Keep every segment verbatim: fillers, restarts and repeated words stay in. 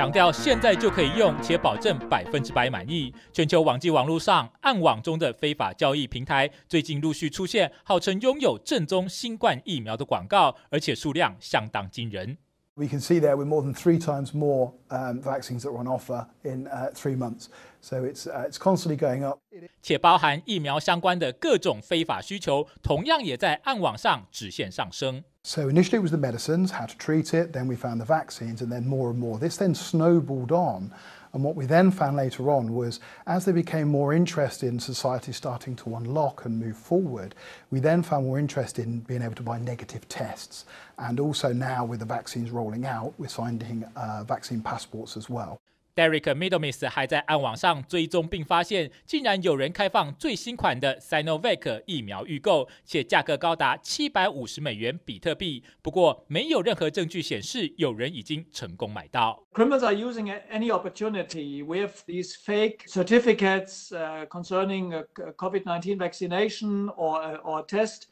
强调现在就可以用，且保证百分之百满意。全球网际网络上暗网中的非法交易平台，最近陆续出现号称拥有正宗新冠疫苗的广告，而且数量相当惊人。 We can see there with more than three times more um, vaccines that were on offer in uh, three months. So it's uh, it's constantly going up. 且包含疫苗相关的各种非法需求，同样也在暗网上直线上升。So initially it was the medicines, how to treat it. Then we found the vaccines, and then more and more. This then snowballed on. And what we then found later on was, as they became more interested in society starting to unlock and move forward, we then found more interest in being able to buy negative tests. And also now with the vaccines rolling out, we're signing uh, vaccine passports as well. Derek Middlemiss 还在暗网上追踪，并发现竟然有人开放最新款的 Sinovac 疫苗预购，且价格高达七百五十美元比特币。不过，没有任何证据显示有人已经成功买到。Criminals are using any opportunity with these fake certificates concerning COVID nineteen vaccination or or test.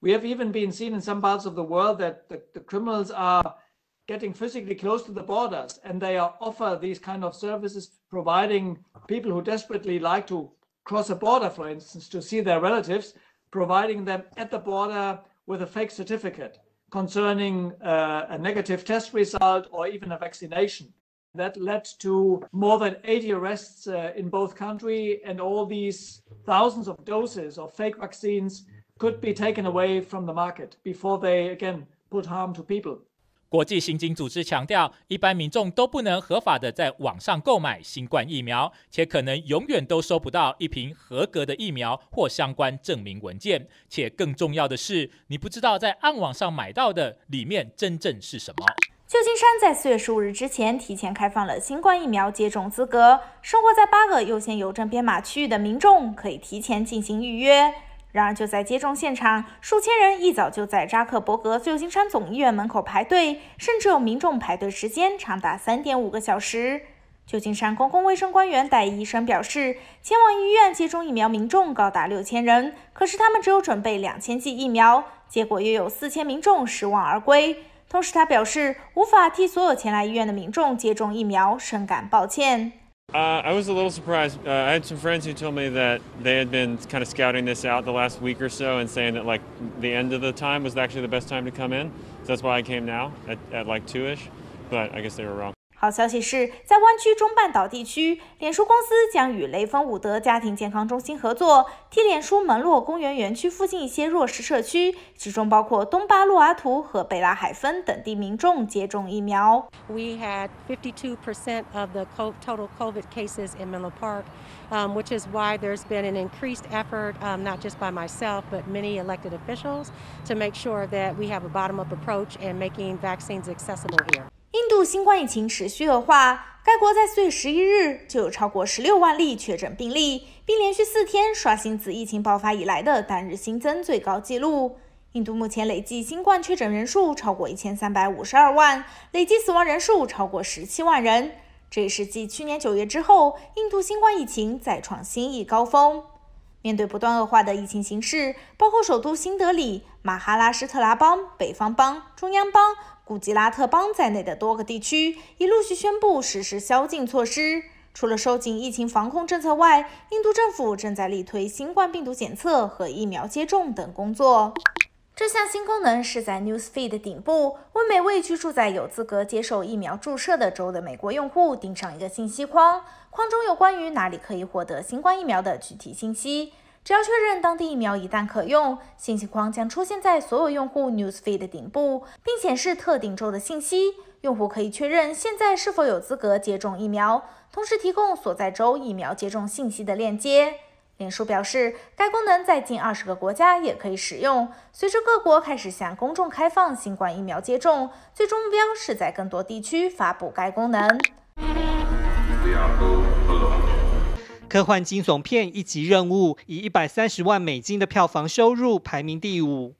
We have even been seen in some parts of the world that the, the criminals are. Getting physically close to the borders, and they are offer these kind of services, providing people who desperately like to cross a border, for instance, to see their relatives, providing them at the border with a fake certificate concerning uh, a negative test result or even a vaccination. That led to more than eighty arrests uh, in both countries, and all these thousands of doses of fake vaccines could be taken away from the market before they again put harm to people. 国际刑警组织强调，一般民众都不能合法的在网上购买新冠疫苗，且可能永远都收不到一瓶合格的疫苗或相关证明文件。且更重要的是，你不知道在暗网上买到的里面真正是什么。旧金山在四月十五日之前提前开放了新冠疫苗接种资格，生活在八个优先邮政编码区域的民众可以提前进行预约。 然而，就在接种现场，数千人一早就在扎克伯格旧金山总医院门口排队，甚至有民众排队时间长达 三点五个小时。旧金山公共卫生官员戴医生表示，前往医院接种疫苗民众高达 六千人，可是他们只有准备 两千剂疫苗，结果约有 四千民众失望而归。同时，他表示无法替所有前来医院的民众接种疫苗深感抱歉。 Uh, I was a little surprised. Uh, I had some friends who told me that they had been kind of scouting this out the last week or so and saying that like the end of the time was actually the best time to come in. So that's why I came now at, at like two-ish, but I guess they were wrong. 好消息是，在湾区中半岛地区，脸书公司将与雷锋伍德家庭健康中心合作，替脸书门洛公园园区附近一些弱势社区，其中包括东巴洛阿图和贝拉海芬等地民众接种疫苗。We had fifty-two percent of the total COVID cases in Menlo Park, um, which is why there's been an increased effort, um, not just by myself, but many elected officials, to make sure that we have a bottom-up approach in making vaccines accessible here. 印度新冠疫情持续恶化，该国在四月十一日就有超过十六万例确诊病例，并连续四天刷新自疫情爆发以来的单日新增最高纪录。印度目前累计新冠确诊人数超过 一千三百五十二万，累计死亡人数超过十七万人，这也是继去年九月之后，印度新冠疫情再创新一高峰。 面对不断恶化的疫情形势，包括首都新德里、马哈拉施特拉邦、北方邦、中央邦、古吉拉特邦在内的多个地区已陆续宣布实施宵禁措施。除了收紧疫情防控政策外，印度政府正在力推新冠病毒检测和疫苗接种等工作。这项新功能是在 Newsfeed 顶部为每位居住在有资格接受疫苗注射的州的美国用户钉上一个信息框，框中有关于哪里可以获得新冠疫苗的具体信息。只要确认当地疫苗一旦可用，信息框将出现在所有用户 Newsfeed 顶部，并显示特定州的信息。用户可以确认现在是否有资格接种疫苗，同时提供所在州疫苗接种信息的链接。 脸书表示，该功能在近二十个国家也可以使用。随着各国开始向公众开放新冠疫苗接种，最终目标是在更多地区发布该功能。科幻惊悚片《一级任务》以一百三十万美金的票房收入排名第五。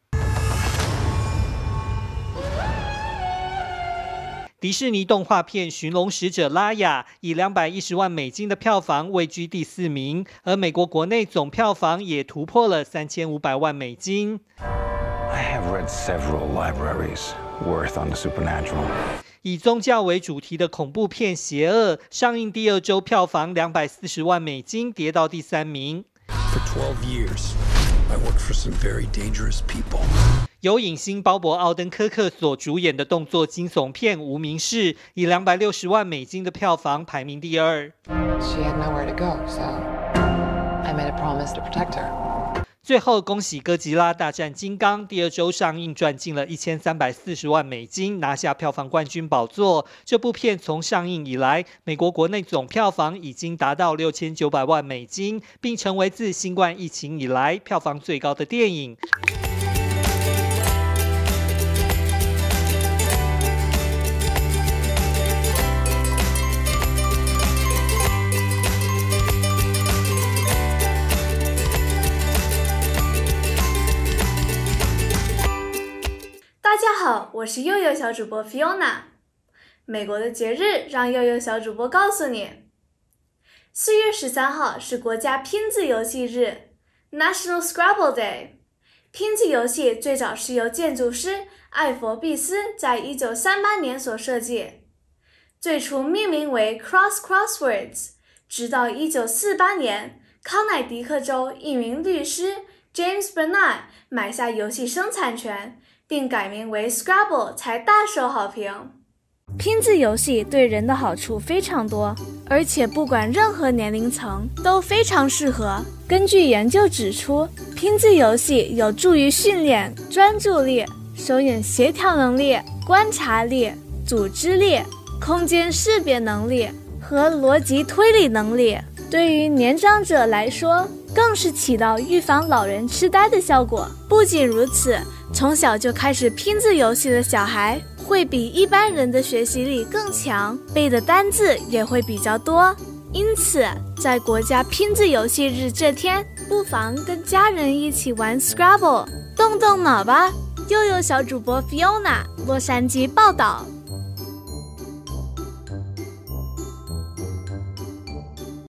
迪士尼动画片《寻龙使者拉雅》以两百一十万美金的票房位居第四名，而美国国内总票房也突破了 三千五百万美金。I have read several libraries worth on the supernatural. 以宗教为主题的恐怖片《邪恶》上映第二周票房两百四十万美金，跌到第三名。由影星鲍勃·奥登科克所主演的动作惊悚片《无名氏》以两百六十万美金的票房排名第二。最后，恭喜《哥吉拉大战金刚》第二周上映赚进了一千三百四十万美金，拿下票房冠军宝座。这部片从上映以来，美国国内总票房已经达到六千九百万美金，并成为自新冠疫情以来票房最高的电影。大家好，我是幼幼小主播 Fiona。美国的节日让幼幼小主播告诉你，四月十三号是国家拼字游戏日 （National Scrabble Day）。拼字游戏最早是由建筑师艾佛毕斯在一九三八年所设计，最初命名为 Cross Crosswords， 直到一九四八年，康乃狄克州一名律师 James Bernard 买下游戏生产权。并改名为 Scrabble 才大受好评。拼字游戏对人的好处非常多，而且不管任何年龄层都非常适合。根据研究指出，拼字游戏有助于训练专注力、手眼协调能力、观察力、组织力、空间识别能力和逻辑推理能力。对于年长者来说，更是起到预防老人痴呆的效果。不仅如此，从小就开始拼字游戏的小孩会比一般人的学习力更强，背的单字也会比较多。因此，在国家拼字游戏日这天，不妨跟家人一起玩 Scrabble， 动动脑吧。又有小主播 Fiona， 洛杉矶报道。